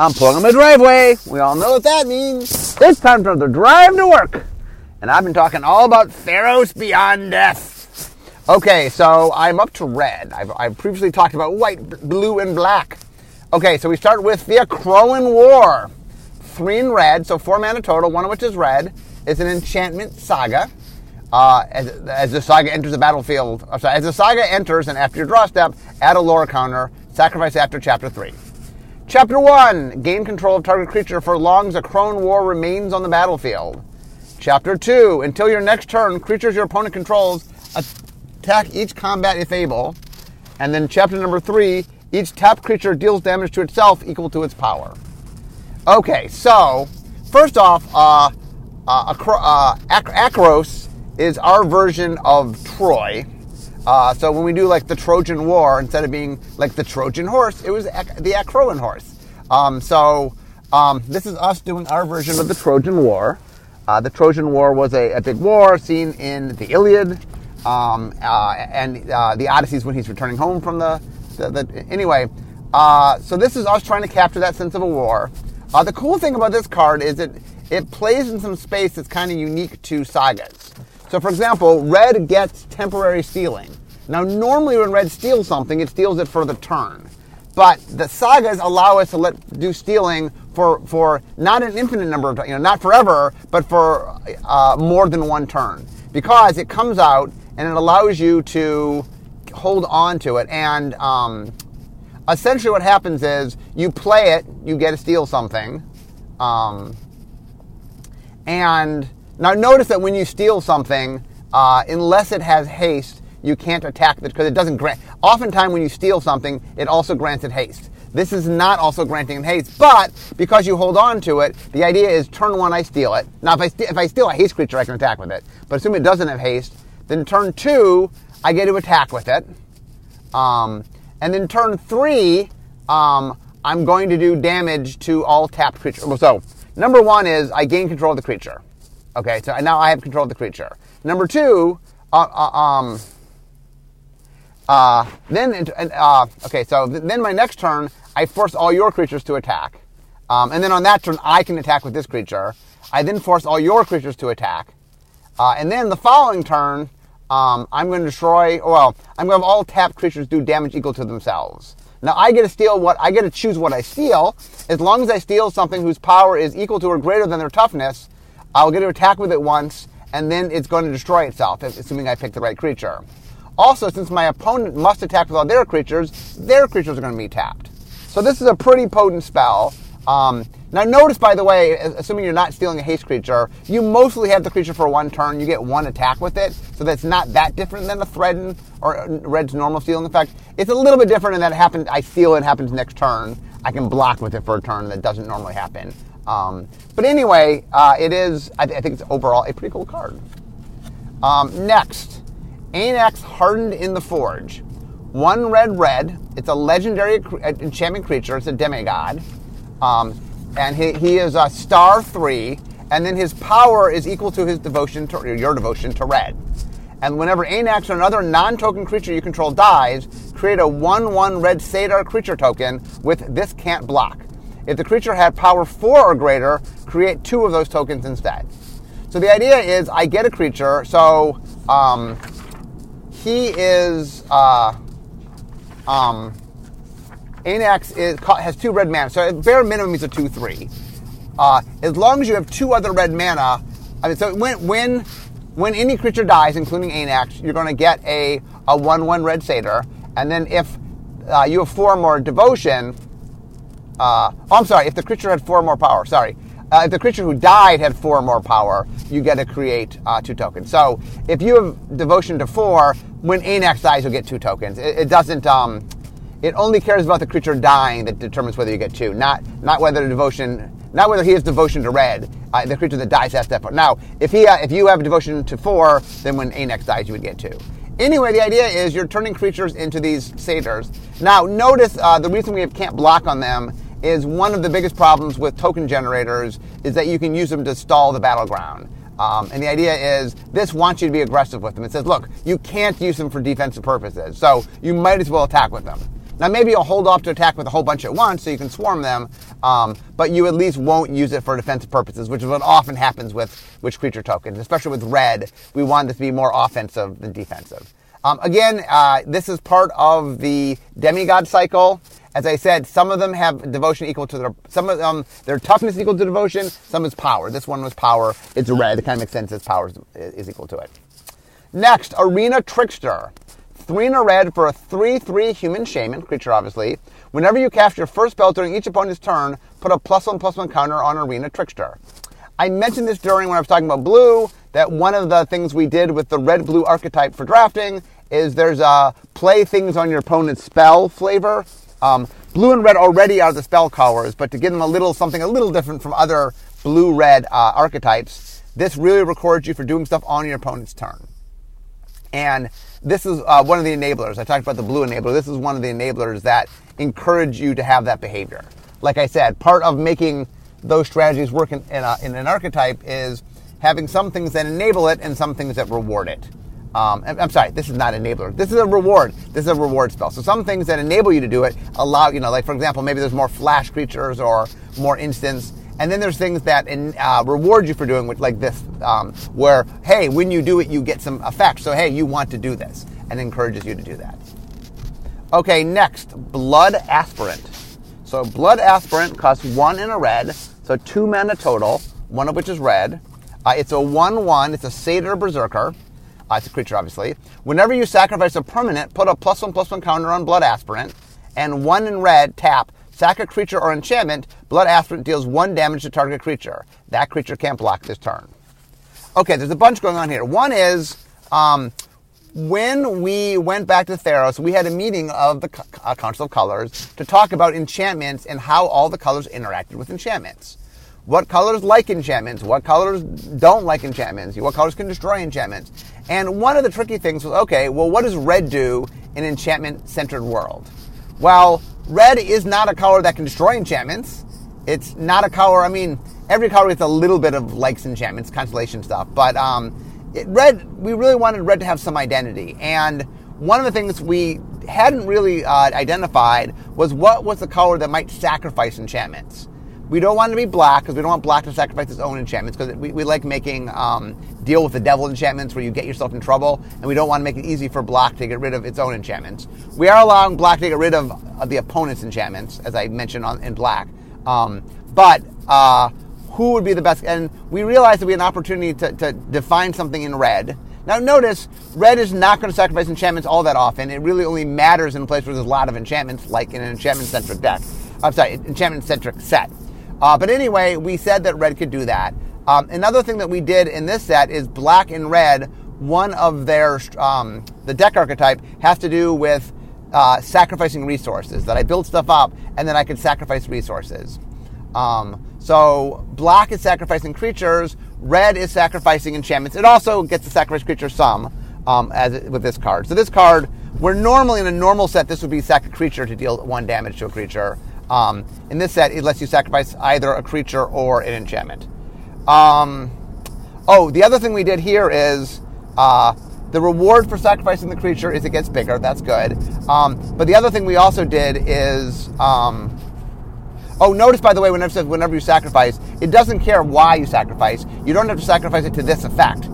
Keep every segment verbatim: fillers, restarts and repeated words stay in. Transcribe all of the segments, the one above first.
I'm plugging my driveway. We all know what that means. It's time for the drive to work. And I've been talking all about Theros Beyond Death. Okay, so I'm up to red. I've, I've previously talked about white, blue, and black. Okay, so we start with the Akroan War. Three in red, so four mana total, one of which is red. It's an enchantment saga. Uh, as, as the saga enters the battlefield, I'm sorry, as the saga enters and after your draw step, add a lore counter, sacrifice after chapter three. Chapter one, gain control of target creature for longs a Akroan War remains on the battlefield. Chapter two, until your next turn, creatures your opponent controls attack each combat if able. And then chapter number three, each tapped creature deals damage to itself equal to its power. Okay, so, first off, uh, uh, uh, Akros is our version of Troy. Uh, so when we do like the Trojan War, instead of being like the Trojan horse, it was Ak- the Akroan horse. Um, so um, this is us doing our version of the Trojan War. Uh, the Trojan War was a, a big war seen in the Iliad um, uh, and uh, the Odyssey's when he's returning home from the... the, the anyway, uh, so this is us trying to capture that sense of a war. Uh, the cool thing about this card is it, it plays in some space that's kind of unique to sagas. So, for example, red gets temporary stealing. Now, normally when red steals something, it steals it for the turn. But the sagas allow us to let do stealing for for not an infinite number of times, you know, not forever, but for uh, more than one turn. Because it comes out and it allows you to hold on to it. And um, essentially what happens is you play it, you get to steal something. Um, and... Now notice that when you steal something, uh, unless it has haste, you can't attack it because it doesn't grant. Oftentimes when you steal something, it also grants it haste. This is not also granting it haste, but because you hold on to it, the idea is turn one I steal it. Now if I st- if I steal a haste creature, I can attack with it. But assume it doesn't have haste, then turn two I get to attack with it, um, and then turn three um, I'm going to do damage to all tapped creatures. So number one is I gain control of the creature. Okay, so now I have control of the creature. Number two, uh, uh, um, uh, then, uh, okay, so th- then my next turn, I force all your creatures to attack. Um, and then on that turn, I can attack with this creature. I then force all your creatures to attack. Uh, and then the following turn, um, I'm going to destroy, well, I'm going to have all tapped creatures do damage equal to themselves. Now I get to steal what, I get to choose what I steal. As long as I steal something whose power is equal to or greater than their toughness, I'll get to attack with it once, and then it's going to destroy itself, assuming I pick the right creature. Also, since my opponent must attack with all their creatures, their creatures are going to be tapped. So this is a pretty potent spell. Um, now notice, by the way, assuming you're not stealing a haste creature, you mostly have the creature for one turn, you get one attack with it, so that's not that different than a threaten or red's normal stealing effect. It's a little bit different in that it happens, I steal and it happens next turn. I can block with it for a turn that doesn't normally happen. Um, but anyway, uh, it is, I, th- I think it's overall a pretty cool card. Um, next, Anax Hardened in the Forge. One red red. It's a legendary cre- enchantment creature. It's a demigod. Um, and he, he is a star three. And then his power is equal to his devotion to, or your devotion to red. And whenever Anax or another non-token creature you control dies, create a one one red Satyr creature token with this can't block. If the creature had power four or greater, create two of those tokens instead. So the idea is I get a creature, so um, he is, uh, um, Anax is, has two red mana, so at bare minimum he's a two three. Uh, as long as you have two other red mana, I mean, so when when, when any creature dies, including Anax, you're going to get a a one one red Satyr, and then if uh, you have four more devotion, Uh, oh, I'm sorry, if the creature had four or more power, sorry. Uh, if the creature who died had four or more power, you get to create uh, two tokens. So if you have devotion to four, when Anax dies, you'll get two tokens. It, it doesn't, um, it only cares about the creature dying that determines whether you get two, not not whether the devotion, not whether he has devotion to red. Uh, the creature that dies has that power. Now, if, he, uh, if you have devotion to four, then when Anax dies, you would get two. Anyway, the idea is you're turning creatures into these satyrs. Now, notice uh, the reason we have can't block on them is one of the biggest problems with token generators is that you can use them to stall the battleground. Um, and the idea is this wants you to be aggressive with them. It says, look, you can't use them for defensive purposes, so you might as well attack with them. Now maybe you'll hold off to attack with a whole bunch at once so you can swarm them, um, but you at least won't use it for defensive purposes, which is what often happens with, with creature tokens, especially with red. We want it to be more offensive than defensive. Um, again, uh, this is part of the demigod cycle. As I said, some of them have devotion equal to their, some of them, their toughness is equal to devotion, some is power. This one was power. It's red. It kind of makes sense as power is, is equal to it. Next, Arena Trickster. Three in a red for a three three human shaman, creature obviously. Whenever you cast your first spell during each opponent's turn, put a plus one plus one counter on Arena Trickster. I mentioned this during when I was talking about blue, that one of the things we did with the red-blue archetype for drafting is there's a play things on your opponent's spell flavor. Um, blue and red already are the spell colors, but to give them a little something a little different from other blue-red uh, archetypes, this really records you for doing stuff on your opponent's turn. And this is uh, one of the enablers. I talked about the blue enabler. This is one of the enablers that encourage you to have that behavior. Like I said, part of making those strategies work in, in, a, in an archetype is having some things that enable it and some things that reward it. Um, I'm sorry, this is not enabler. This is a reward. This is a reward spell. So some things that enable you to do it allow, you know, like for example, maybe there's more flash creatures or more instants. And then there's things that in, uh, reward you for doing it, like this, um, where, hey, when you do it, you get some effects. So, hey, you want to do this and encourages you to do that. Okay, next, Blood Aspirant. So Blood Aspirant costs one in a red, so two mana total, one of which is red. Uh, it's a one one, it's a Satyr Berserker. Uh, it's a creature, obviously. Whenever you sacrifice a permanent, put a plus one, plus one counter on Blood Aspirant, and one in red, tap, sack a creature or enchantment, Blood Aspirant deals one damage to target creature. That creature can't block this turn. Okay, there's a bunch going on here. One is, um, when we went back to Theros, we had a meeting of the Council of Colors to talk about enchantments and how all the colors interacted with enchantments. What colors like enchantments? What colors don't like enchantments? What colors can destroy enchantments? And one of the tricky things was, okay, well, what does red do in an enchantment-centered world? Well, red is not a color that can destroy enchantments. It's not a color, I mean, every color with a little bit of likes enchantments, constellation stuff, but... um It, red, we really wanted red to have some identity, and one of the things we hadn't really uh, identified was what was the color that might sacrifice enchantments. We don't want it to be black, because we don't want black to sacrifice its own enchantments, because we, we like making um, deal with the devil enchantments where you get yourself in trouble, and we don't want to make it easy for black to get rid of its own enchantments. We are allowing black to get rid of uh, the opponent's enchantments, as I mentioned on, in black, um, but... Uh, Who would be the best? And we realized that we had an opportunity to, to define something in red. Now notice, red is not going to sacrifice enchantments all that often. It really only matters in a place where there's a lot of enchantments, like in an enchantment-centric deck. I'm sorry, enchantment-centric set. Uh, but anyway, we said that red could do that. Um, another thing that we did in this set is black and red, one of their, um, the deck archetype has to do with uh, sacrificing resources, that I build stuff up and then I could sacrifice resources. Um, so black is sacrificing creatures, red is sacrificing enchantments. It also gets to sacrifice creatures some, um, as it, with this card. So this card, where normally in a normal set, this would be sack a creature to deal one damage to a creature. Um, in this set, it lets you sacrifice either a creature or an enchantment. Um, oh, the other thing we did here is, uh, the reward for sacrificing the creature is it gets bigger. That's good. Um, but the other thing we also did is, um... Oh, notice, by the way, whenever it says whenever you sacrifice, it doesn't care why you sacrifice. You don't have to sacrifice it to this effect.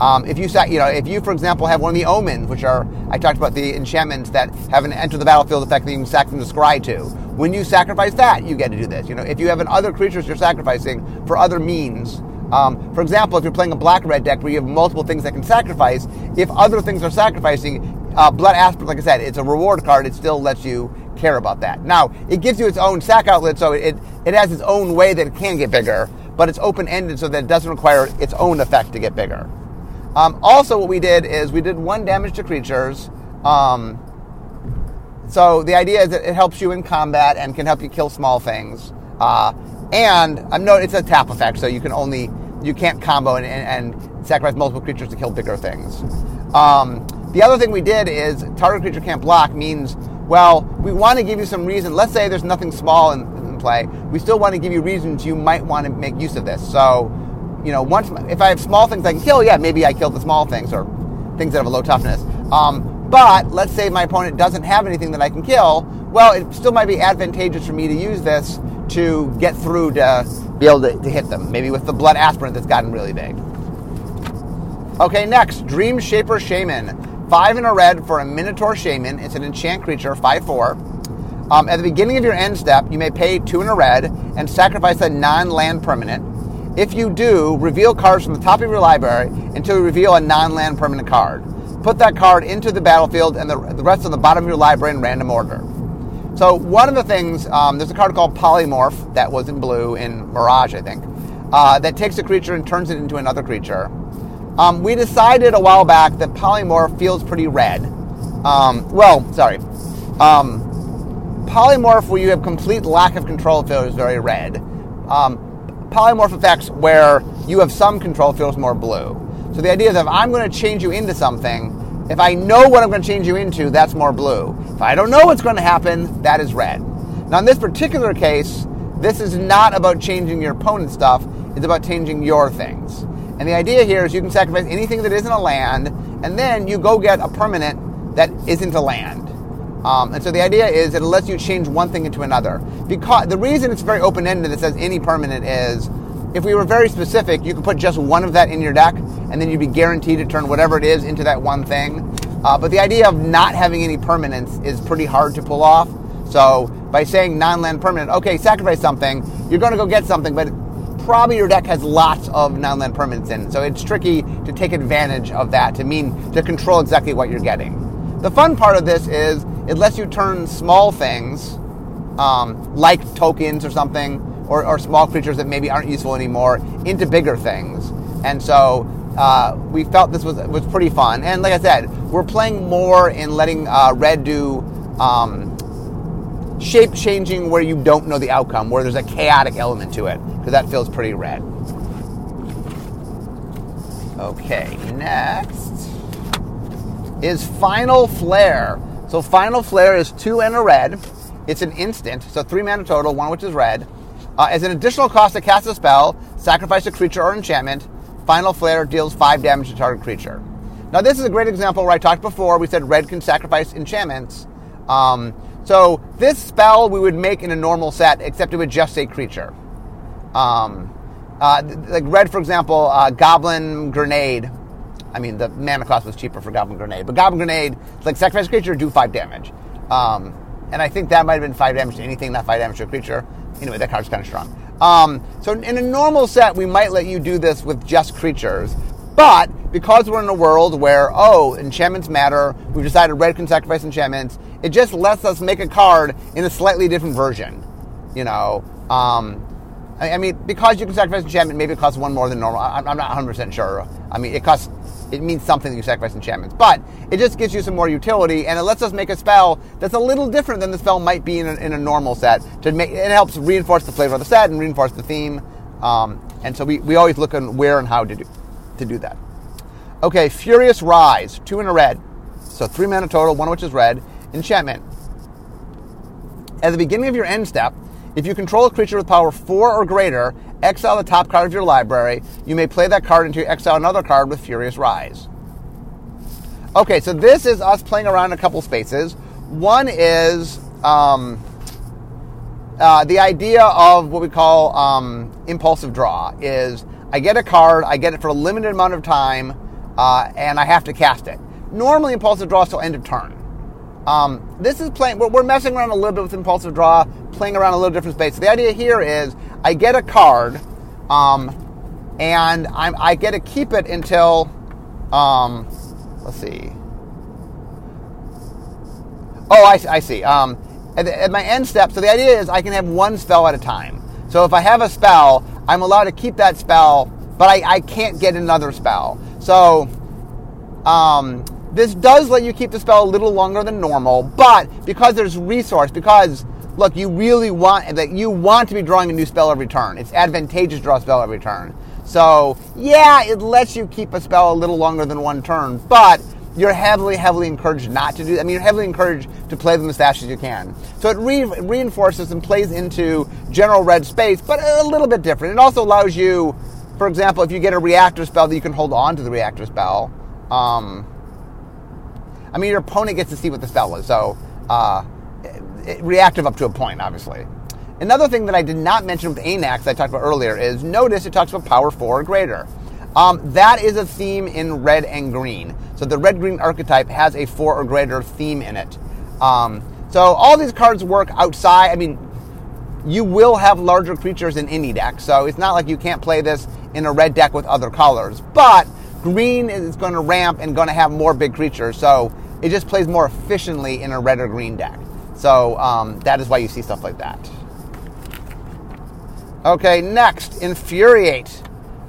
Um, if you, you know, if you, for example, have one of the omens, which are, I talked about the enchantments that have an enter the battlefield effect that you can sack them to scry to. When you sacrifice that, you get to do this. You know, if you have an other creatures you're sacrificing for other means. Um, for example, if you're playing a black-red deck where you have multiple things that can sacrifice, if other things are sacrificing, uh, Blood Aspirant, like I said, it's a reward card. It still lets you care about that. Now, it gives you its own sack outlet, so it, it has its own way that it can get bigger, but it's open-ended so that it doesn't require its own effect to get bigger. Um, also, what we did is we did one damage to creatures. Um, so the idea is that it helps you in combat and can help you kill small things. Uh, and I'm no, it's a tap effect, so you can only you can't combo and, and, and sacrifice multiple creatures to kill bigger things. Um, the other thing we did is target creature can't block means, well, we want to give you some reason. Let's say there's nothing small in, in play. We still want to give you reasons you might want to make use of this. So, you know, once if I have small things I can kill, yeah, maybe I kill the small things or things that have a low toughness. Um, But let's say my opponent doesn't have anything that I can kill. Well, it still might be advantageous for me to use this to get through to be able to, to hit them. Maybe with the Blood Aspirant that's gotten really big. Okay, next, Dream Shaper Shaman. Five in a red for a Minotaur Shaman. It's an enchant creature, five four. Um, at the beginning of your end step, you may pay two in a red and sacrifice a non-land permanent. If you do, reveal cards from the top of your library until you reveal a non-land permanent card. Put that card into the battlefield and the, the rest of the bottom of your library in random order. So one of the things, um, there's a card called Polymorph that was in blue in Mirage, I think, uh, that takes a creature and turns it into another creature. Um, we decided a while back that Polymorph feels pretty red. Um, well, sorry. Um, polymorph where you have complete lack of control feels very red. Um, Polymorph effects where you have some control feels more blue. So the idea is if I'm going to change you into something, if I know what I'm going to change you into, that's more blue. If I don't know what's going to happen, that is red. Now in this particular case, this is not about changing your opponent's stuff, it's about changing your things. And the idea here is you can sacrifice anything that isn't a land, and then you go get a permanent that isn't a land. Um, and so the idea is it lets you change one thing into another. Because the reason it's very open-ended that says any permanent is, if we were very specific, you could put just one of that in your deck, and then you'd be guaranteed to turn whatever it is into that one thing. Uh, but the idea of not having any permanents is pretty hard to pull off. So by saying non-land permanent, okay, sacrifice something, you're going to go get something, but probably your deck has lots of non-land permanents in. So it's tricky to take advantage of that, to mean to control exactly what you're getting. The fun part of this is it lets you turn small things, um, like tokens or something, or, or small creatures that maybe aren't useful anymore, into bigger things. And so uh, we felt this was was pretty fun. And like I said, we're playing more in letting uh, red do um, shape changing where you don't know the outcome, where there's a chaotic element to it, because that feels pretty red. Okay, next is Final Flare. So Final Flare is two and a red. It's an instant, so three mana total, one which is red. Uh, as an additional cost to cast a spell, sacrifice a creature or enchantment. Final Flare deals five damage to target creature. Now this is a great example where I talked before, we said red can sacrifice enchantments. Um, so this spell we would make in a normal set, except it would just say creature. Um, uh, like red, for example, uh, Goblin Grenade. I mean, the mana cost was cheaper for Goblin Grenade. But Goblin Grenade, it's like sacrifice creature, do five damage. Um, and I think that might have been five damage to anything, not five damage to a creature. Anyway, that card's kind of strong. Um, so in a normal set, we might let you do this with just creatures. But because we're in a world where, oh, enchantments matter, we've decided red can sacrifice enchantments, it just lets us make a card in a slightly different version. You know, um... I mean, because you can sacrifice enchantment, maybe it costs one more than normal. I'm not one hundred percent sure. I mean, it costs, it means something that you sacrifice enchantments. But it just gives you some more utility, and it lets us make a spell that's a little different than the spell might be in a, in a normal set. To make, it helps reinforce the flavor of the set and reinforce the theme. Um, and so we, we always look at where and how to do, to do that. Okay, Furious Rise, two in a red. So three mana total, one of which is red. Enchantment. At the beginning of your end step, if you control a creature with power four or greater, exile the top card of your library. You may play that card until you exile another card with Furious Rise. Okay, so this is us playing around a couple spaces. One is um, uh, the idea of what we call um, impulsive draw. Is I get a card, I get it for a limited amount of time, uh, and I have to cast it. Normally, impulsive draw is till end of turn. Um, this is playing, we're messing around a little bit with impulsive draw, playing around a little different space. So the idea here is I get a card, um, and I'm, I get to keep it until, um, let's see. Oh, I, I see. Um, at, at my end step, so the idea is I can have one spell at a time. So if I have a spell, I'm allowed to keep that spell, but I, I can't get another spell. So, um... this does let you keep the spell a little longer than normal, but because there's resource, because, look, you really want that you want to be drawing a new spell every turn. It's advantageous to draw a spell every turn. So, yeah, it lets you keep a spell a little longer than one turn, but you're heavily, heavily encouraged not to do that. I mean, you're heavily encouraged to play them as fast as you can. So it re- reinforces and plays into general red space, but a little bit different. It also allows you, for example, if you get a reactor spell, that you can hold on to the reactor spell. Um... I mean, your opponent gets to see what the spell is, so uh, it, it, reactive up to a point, obviously. Another thing that I did not mention with Anax that I talked about earlier is, notice it talks about power four or greater. Um, that is a theme in red and green. So the red-green archetype has a four or greater theme in it. Um, so all these cards work outside. I mean, you will have larger creatures in any deck, so it's not like you can't play this in a red deck with other colors. But green is going to ramp and going to have more big creatures, so it just plays more efficiently in a red or green deck. So um, that is why you see stuff like that. Okay, next, Infuriate.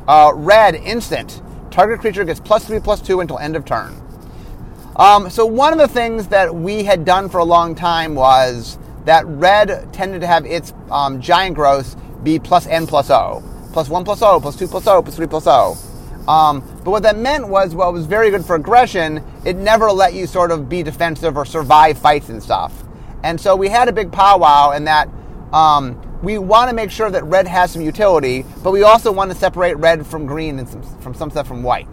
Uh, red, instant. Target creature gets plus three, plus two until end of turn. Um, so one of the things that we had done for a long time was that red tended to have its um, giant growth be plus N plus O. Plus one plus O, plus two plus O, plus three plus O. Um, but what that meant was, well, it was very good for aggression. It never let you sort of be defensive or survive fights and stuff. And so we had a big powwow in that um, we want to make sure that red has some utility, but we also want to separate red from green and some, from some stuff from white.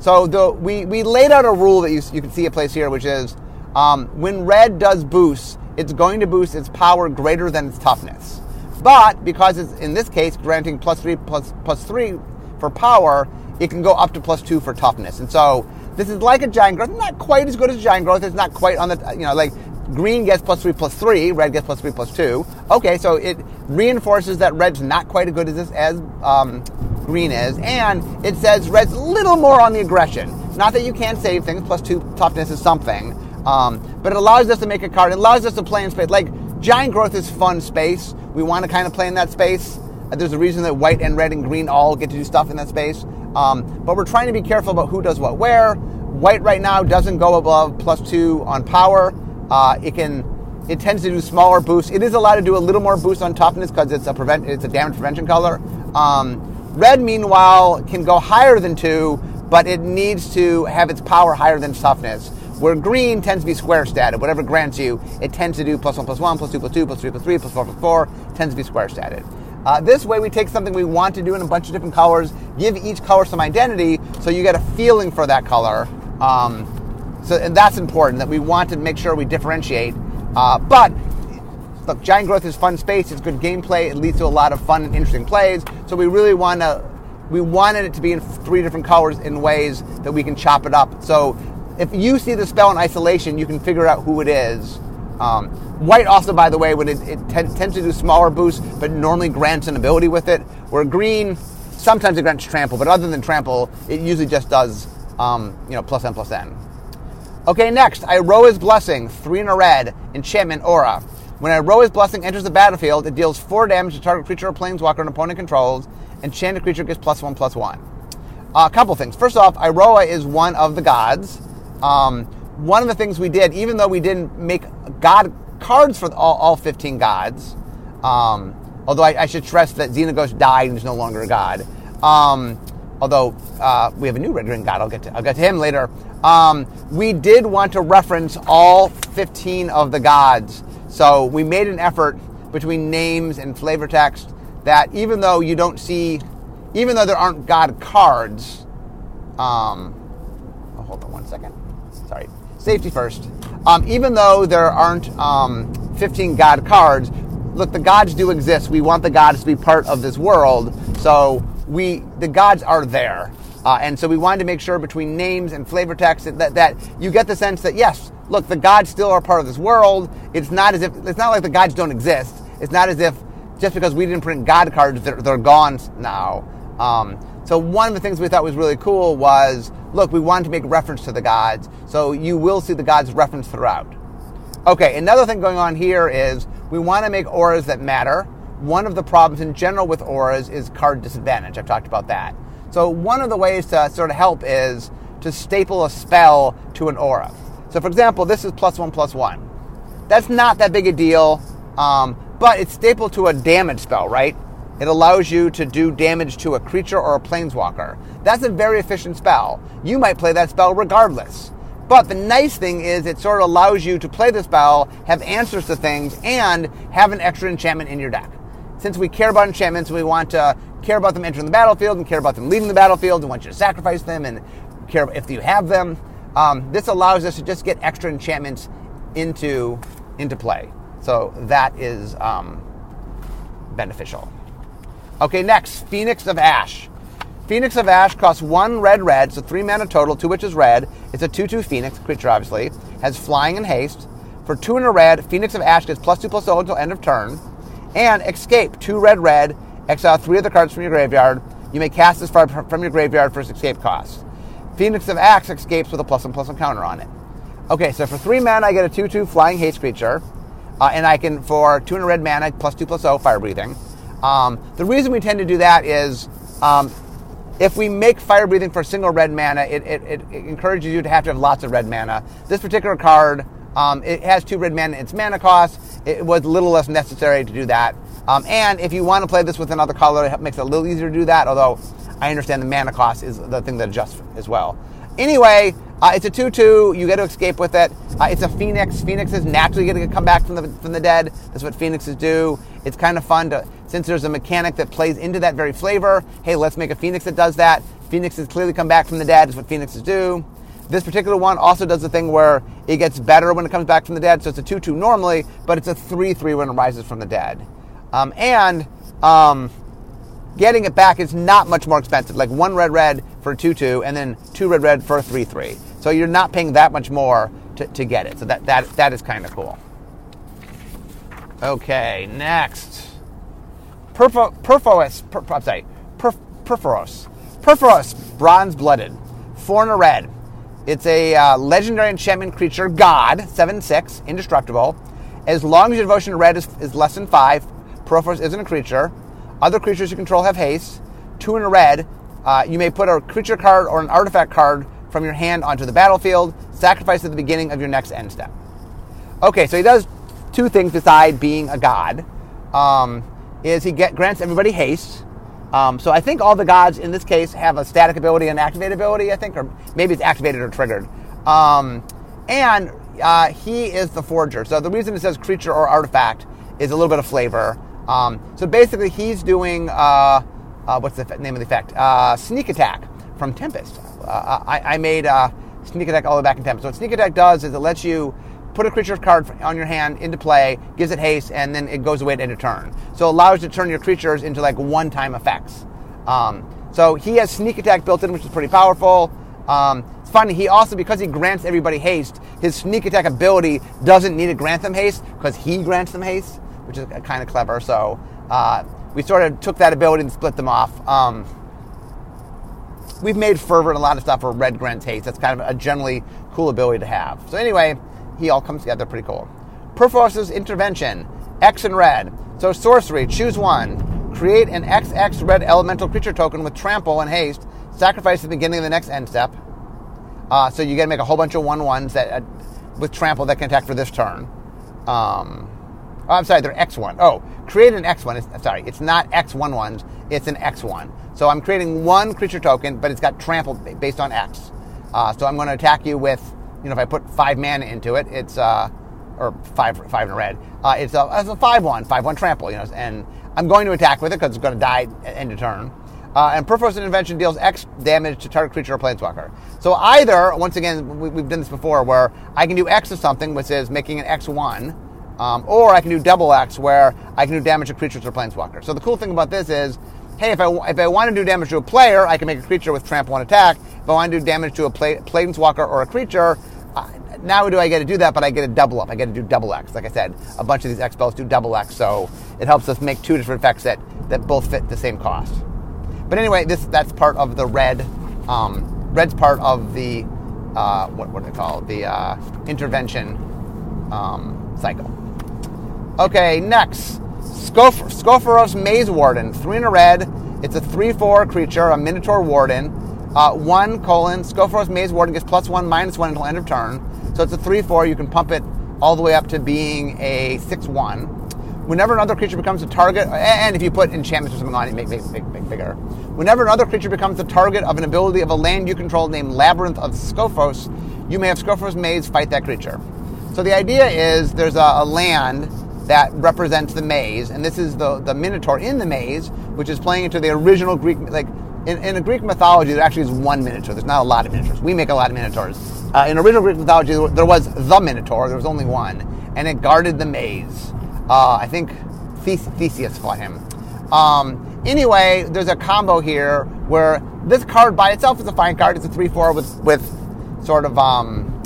So the, we, we laid out a rule that you, you can see a place here, which is um, when red does boost, it's going to boost its power greater than its toughness. But because it's, in this case, granting plus three, plus, plus three for power, it can go up to plus two for toughness. And so this is like a giant growth, not quite as good as giant growth. It's not quite on the, you know, like green gets plus three, plus three, red gets plus three, plus two. Okay, so it reinforces that red's not quite as good as this as um, green is, and it says red's a little more on the aggression. Not that you can't save things, plus two toughness is something, um, but it allows us to make a card. It allows us to play in space. Like, giant growth is fun space. We want to kind of play in that space. There's a reason that white and red and green all get to do stuff in that space. Um, but we're trying to be careful about who does what where. White right now doesn't go above plus two on power. Uh, it can, it tends to do smaller boosts. It is allowed to do a little more boost on toughness because it's a prevent, it's a damage prevention color. Um, red, meanwhile, can go higher than two, but it needs to have its power higher than toughness. Where green tends to be square statted. Whatever grants you, it tends to do plus one, plus one, plus two, plus two, plus three, plus three, plus four, plus four. Tends to be square statted. Uh, this way, we take something we want to do in a bunch of different colors, give each color some identity, so you get a feeling for that color. Um, So, and that's important, that we want to make sure we differentiate. Uh, but, look, giant growth is fun space. It's good gameplay. It leads to a lot of fun and interesting plays. So we really want to, we wanted it to be in three different colors in ways that we can chop it up. So if you see the spell in isolation, you can figure out who it is. Um, white also, by the way, when it, it t- tends to do smaller boosts, but normally grants an ability with it. Where green, sometimes it grants trample, but other than trample, it usually just does, um, you know, plus N, plus N. Okay, next, Iroa's Blessing, three in a red, enchantment aura. When Iroa's Blessing enters the battlefield, it deals four damage to target creature or planeswalker an opponent controls. Enchanted creature gets plus one, plus one. Uh, a couple things. First off, Iroa is one of the gods. Um, one of the things we did, even though we didn't make god cards for all, all fifteen gods, um, although I, I should stress that Xenagos died and is no longer a god. Um, although uh, we have a new red green god, I'll get to, I'll get to him later. Um, we did want to reference all fifteen of the gods, so we made an effort between names and flavor text that even though you don't see, even though there aren't god cards, um, oh, hold on one second, sorry, safety first, um, even though there aren't um, fifteen god cards, look, the gods do exist. We want the gods to be part of this world, so we, the gods are there. Uh, and so we wanted to make sure between names and flavor text that, that you get the sense that, yes, look, the gods still are part of this world. It's not as if, it's not like the gods don't exist. It's not as if just because we didn't print god cards, they're, they're gone now. Um, so one of the things we thought was really cool was, look, we wanted to make reference to the gods. So you will see the gods referenced throughout. Okay, another thing going on here is we want to make auras that matter. One of the problems in general with auras is card disadvantage. I've talked about that. So one of the ways to sort of help is to staple a spell to an aura. So for example, this is plus one, plus one. That's not that big a deal, um, but it's stapled to a damage spell, right? It allows you to do damage to a creature or a planeswalker. That's a very efficient spell. You might play that spell regardless. But the nice thing is it sort of allows you to play the spell, have answers to things, and have an extra enchantment in your deck. Since we care about enchantments, we want to care about them entering the battlefield and care about them leaving the battlefield and want you to sacrifice them and care if you have them. Um, this allows us to just get extra enchantments into into play. So that is um, beneficial. Okay, next, Phoenix of Ash. Phoenix of Ash costs one red red, so three mana total, two which is red. It's a two two Phoenix creature, obviously. Has flying and haste. For two and a red, Phoenix of Ash gets plus two plus zero until end of turn. And escape, two red red, exile three other cards from your graveyard. You may cast this card from your graveyard for its escape cost. Phoenix of Ash escapes with a plus one plus one counter on it. Okay, so for three mana, I get a two two flying haste creature. Uh, and I can, for two and a red mana, plus two plus zero, fire breathing. Um, the reason we tend to do that is um, if we make fire breathing for a single red mana, it, it, it encourages you to have to have lots of red mana. This particular card, um, it has two red mana in its mana cost. It was a little less necessary to do that. Um, and if you want to play this with another color, it makes it a little easier to do that, although I understand the mana cost is the thing that adjusts as well. Anyway, uh, it's a two two. You get to escape with it. Uh, it's a Phoenix. Phoenixes naturally get to come back from the from the dead. That's what Phoenixes do. It's kind of fun to, since there's a mechanic that plays into that very flavor. Hey, let's make a Phoenix that does that. Phoenixes clearly come back from the dead. Is what Phoenixes do. This particular one also does the thing where it gets better when it comes back from the dead. So it's a two two normally, but it's a three three when it rises from the dead. Um, and um, getting it back is not much more expensive. Like one red red for a two two, and then two red red for a three three. So you're not paying that much more to, to get it. So that that that is kind of cool. Okay, next. Purpho, Purphoros, pur, I'm sorry, pur, Purphoros. Purphoros, Bronze-Blooded, four and a red. It's a uh, legendary enchantment creature, God, seven six, indestructible. As long as your devotion to red is, is less than five, Purphoros isn't a creature. Other creatures you control have haste. Two and a red, uh, you may put a creature card or an artifact card from your hand onto the battlefield, sacrifice at the beginning of your next end step. Okay, so he does two things besides being a god. Um, is he get, grants everybody haste. Um, so I think all the gods in this case have a static ability and activate ability, I think, or maybe it's activated or triggered. Um, and uh, he is the forger. So the reason it says creature or artifact is a little bit of flavor. Um, so basically he's doing, uh, uh, what's the name of the effect? Uh, sneak attack from Tempest. Uh, I, I made uh, sneak attack all the way back in Tempest. So what sneak attack does is it lets you put a creature card on your hand into play, gives it haste, and then it goes away at end of turn. So it allows you to turn your creatures into like one-time effects. Um, so he has sneak attack built in, which is pretty powerful. Um, it's funny, he also, because he grants everybody haste, his sneak attack ability doesn't need to grant them haste because he grants them haste, which is kind of clever. So uh, we sort of took that ability and split them off. Um, we've made Fervor and a lot of stuff for red grants haste. That's kind of a generally cool ability to have. So anyway, he all comes together pretty cool. Purphoros's Intervention, X and red. So sorcery, choose one. Create an X X red elemental creature token with trample and haste. Sacrifice at the beginning of the next end step. Uh, so you got to make a whole bunch of one ones that uh, with trample that can attack for this turn. Um, oh, I'm sorry, they're X one. Oh, create an X one. It's, I'm sorry, it's not X one ones. It's an X one. So I'm creating one creature token, but it's got trample based on X. Uh, so I'm going to attack you with... You know, if I put five mana into it, it's, uh, or five five in red, uh, it's a five one, five one trample, you know, and I'm going to attack with it because it's going to die at end of turn. Uh, and Purphoros' Intervention deals X damage to target creature or planeswalker. So either, once again, we, we've done this before, where I can do X of something, which is making an X one, um, or I can do double X, where I can do damage to creatures or planeswalker. So the cool thing about this is, hey, if I, if I want to do damage to a player, I can make a creature with trample and attack. If I want to do damage to a play, planeswalker or a creature, uh, now do I get to do that, but I get to double up. I get to do double X. Like I said, a bunch of these X spells do double X, so it helps us make two different effects that, that both fit the same cost. But anyway, this that's part of the red. Um, red's part of the, uh, what, what do they call it? The uh, intervention um, cycle. Okay, next. Skoph- Skophoros Maze Warden, three and a red. It's a three four creature, a Minotaur Warden. Uh, one colon, Skophoros Maze Warden gets plus one, minus one until end of turn. So it's a three four. You can pump it all the way up to being a six one. Whenever another creature becomes a target, and if you put enchantments or something on it, make make make, make bigger. Whenever another creature becomes the target of an ability of a land you control named Labyrinth of Skophoros, you may have Skophoros Maze fight that creature. So the idea is there's a, a land that represents the maze, and this is the, the Minotaur in the maze, which is playing into the original Greek, like, in, in a Greek mythology, there actually is one Minotaur. There's not a lot of Minotaurs. We make a lot of Minotaurs. Uh, in original Greek mythology, there was the Minotaur. There was only one. And it guarded the maze. Uh, I think Theseus fought him. Um, anyway, there's a combo here where this card by itself is a fine card. It's a three four with, with sort of um,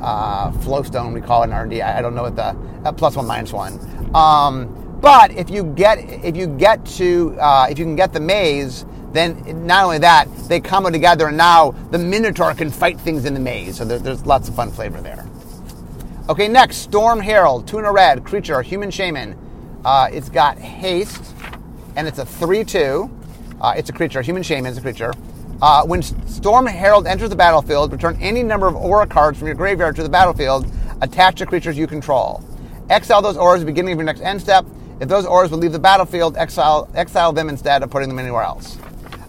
uh, Flowstone, we call it in R and D. I, I don't know what the... Uh, plus one, minus one. Um, but if you get if you get to... Uh, if you can get the maze... Then, not only that, they combo together, and now the Minotaur can fight things in the maze. So there, there's lots of fun flavor there. Okay, next, Storm Herald, two in a red, creature, human shaman. Uh, it's got haste, and it's a three two. Uh, it's a creature, human shaman is a creature. Uh, when Storm Herald enters the battlefield, return any number of aura cards from your graveyard to the battlefield, attached to creatures you control. Exile those auras at the beginning of your next end step. If those auras would leave the battlefield, exile, exile them instead of putting them anywhere else.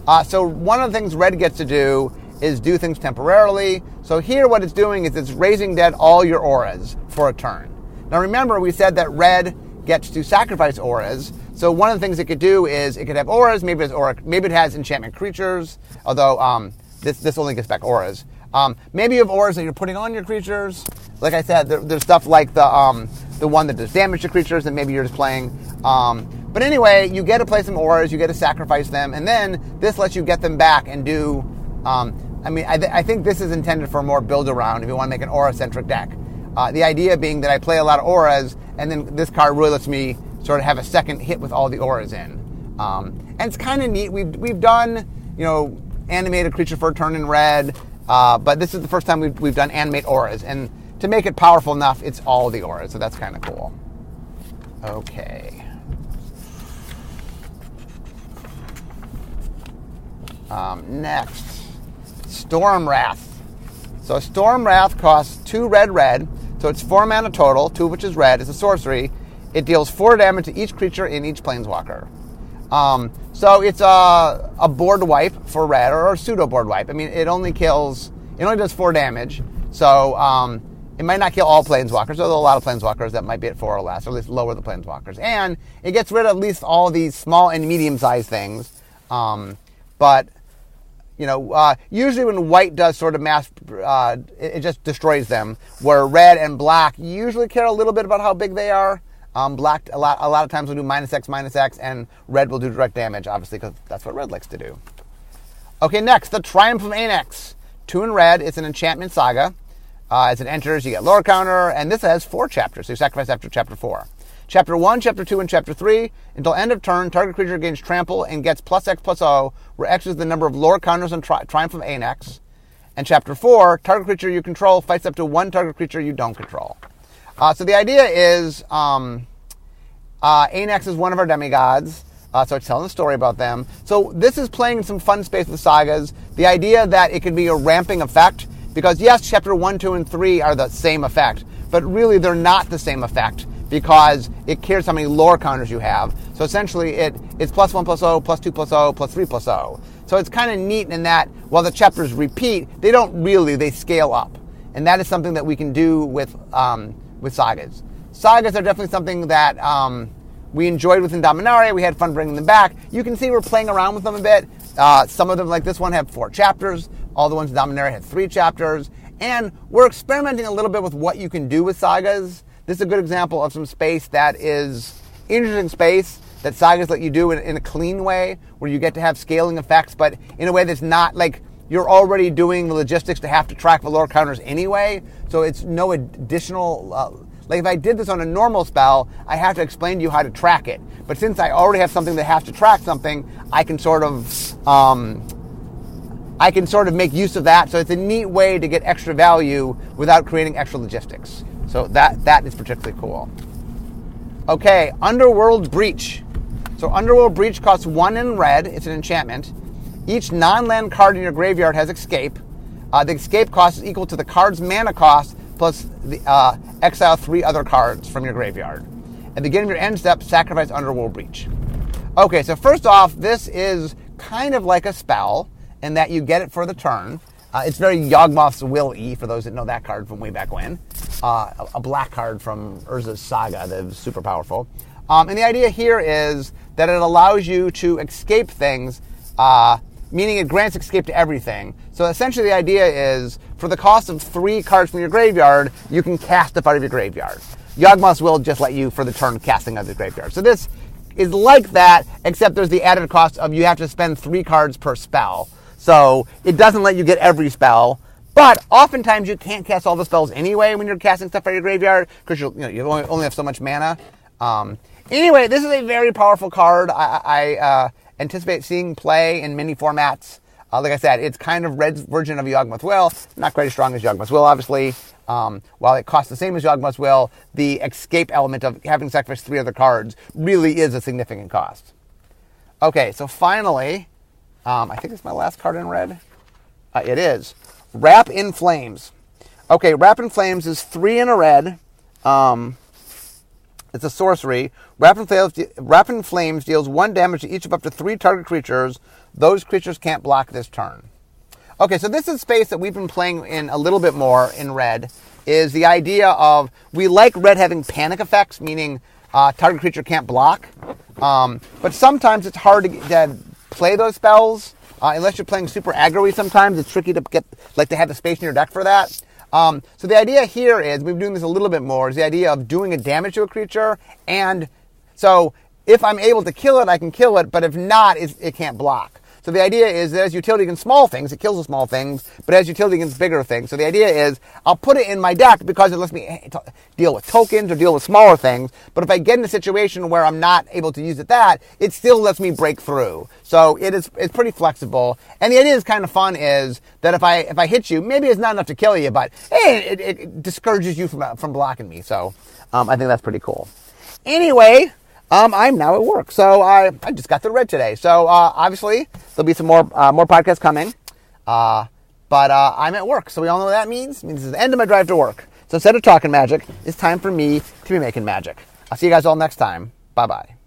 Uh, so one of the things red gets to do is do things temporarily. So here what it's doing is it's raising dead all your auras for a turn. Now remember, we said that red gets to sacrifice auras. So one of the things it could do is it could have auras. Maybe it has, aura, maybe it has enchantment creatures, although um, this, this only gets back auras. Um, maybe you have auras that you're putting on your creatures. Like I said, there, there's stuff like the um, the one that does damage to creatures that maybe you're just playing. Um, But anyway, you get to play some auras, you get to sacrifice them, and then this lets you get them back and do... Um, I mean, I, th- I think this is intended for more build-around if you want to make an aura-centric deck. Uh, the idea being that I play a lot of auras, and then this card really lets me sort of have a second hit with all the auras in. Um, and it's kind of neat. We've, we've done, you know, animated creature for a turn in red, uh, but this is the first time we've, we've done animate auras. And to make it powerful enough, it's all the auras, so that's kind of cool. Okay... Um, next, Stormwrath. So Stormwrath costs two red red, so it's four mana total, two of which is red. It's a sorcery. It deals four damage to each creature in each planeswalker. Um, so it's a, a board wipe for red, or a pseudo board wipe. I mean, it only kills, it only does four damage, so um, it might not kill all planeswalkers, although a lot of planeswalkers that might be at four or less, or at least lower the planeswalkers. And it gets rid of at least all these small and medium-sized things, um, but... You know, uh, usually when white does sort of mass, uh, it, it just destroys them. Where red and black usually care a little bit about how big they are. Um, black a lot, a lot of times will do minus X, minus X, and red will do direct damage, obviously, because that's what red likes to do. Okay, next, the Triumph of Anax. Two in red. It's an enchantment saga. Uh, as it enters, you get lore counter, and this has four chapters. So you sacrifice after chapter four. Chapter one, Chapter two, and Chapter three. Until end of turn, target creature gains trample and gets plus X plus O, where X is the number of lore counters on tri- Triumph of Anax. And Chapter four, target creature you control fights up to one target creature you don't control. Uh, so the idea is um, uh, Anax is one of our demigods, uh, so it's telling a story about them. So this is playing in some fun space with sagas. The idea that it could be a ramping effect, because yes, Chapter one, two, and three are the same effect, but really they're not the same effect, because it cares how many lore counters you have. So essentially, it it's plus one plus O, plus two plus O, plus three plus O. So it's kind of neat in that while the chapters repeat, they don't really, they scale up. And that is something that we can do with um, with sagas. Sagas are definitely something that um, we enjoyed within Dominaria. We had fun bringing them back. You can see we're playing around with them a bit. Uh, some of them, like this one, have four chapters. All the ones in Dominaria had three chapters. And we're experimenting a little bit with what you can do with sagas. This is a good example of some space that is interesting space that sagas let you do in, in a clean way, where you get to have scaling effects, but in a way that's not like you're already doing the logistics to have to track the lore counters anyway. So it's no additional... Uh, like if I did this on a normal spell, I have to explain to you how to track it. But since I already have something that has to track something, I can sort of... Um, I can sort of make use of that. So it's a neat way to get extra value without creating extra logistics. So that that is particularly cool. Okay, Underworld Breach. So Underworld Breach costs one in red. It's an enchantment. Each non-land card in your graveyard has escape. Uh, the escape cost is equal to the card's mana cost plus the uh, exile three other cards from your graveyard. At the beginning of your end step, sacrifice Underworld Breach. Okay, so first off, this is kind of like a spell in that you get it for the turn. Uh, it's very Yawgmoth's Will-y, for those that know that card from way back when. Uh, a, a black card from Urza's Saga that is super powerful. Um, and the idea here is that it allows you to escape things uh, meaning it grants escape to everything. So essentially the idea is, for the cost of three cards from your graveyard, you can cast stuff out of your graveyard. Yawgmoth's Will just let you, for the turn, cast things out of the graveyard. So this is like that, except there's the added cost of you have to spend three cards per spell. So it doesn't let you get every spell, but oftentimes you can't cast all the spells anyway when you're casting stuff out of your graveyard, because you know, you only, only have so much mana. Um, anyway, this is a very powerful card. I... I uh, anticipate seeing play in many formats. Uh, like I said, it's kind of Red's version of Yawgmoth's Will. Not quite as strong as Yawgmoth's Will, obviously. Um, while it costs the same as Yawgmoth's Will, the escape element of having sacrificed three other cards really is a significant cost. Okay, so finally, um, I think it's my last card in red. Uh, it is. Wrap in Flames. Okay, Wrap in Flames is three in a red. Um... It's a sorcery. Wrap in Flames, Wrap in Flames deals one damage to each of up to three target creatures. Those creatures can't block this turn. Okay, so this is space that we've been playing in a little bit more in red, is the idea of, we like red having panic effects, meaning uh, target creature can't block. Um, but sometimes it's hard to, to play those spells. Uh, unless you're playing super aggro-y sometimes, it's tricky to get, like, to have the space in your deck for that. Um, so the idea here is, we've been doing this a little bit more, is the idea of doing a damage to a creature, and so if I'm able to kill it, I can kill it, but if not, it's, it can't block. So the idea is that as utility against small things, it kills the small things, but as utility against bigger things. So the idea is, I'll put it in my deck because it lets me t- deal with tokens or deal with smaller things, but if I get in a situation where I'm not able to use it that, it still lets me break through. So it is, it's pretty flexible. And the idea is kind of fun is that if I, if I hit you, maybe it's not enough to kill you, but hey, it, it discourages you from, from blocking me. So, um, I think that's pretty cool. Anyway, Um, I'm now at work, so I, I just got the red today. So uh, obviously there'll be some more uh, more podcasts coming, uh, but uh, I'm at work, so we all know what that means. It means it's the end of my drive to work. So instead of talking magic, it's time for me to be making magic. I'll see you guys all next time. Bye bye.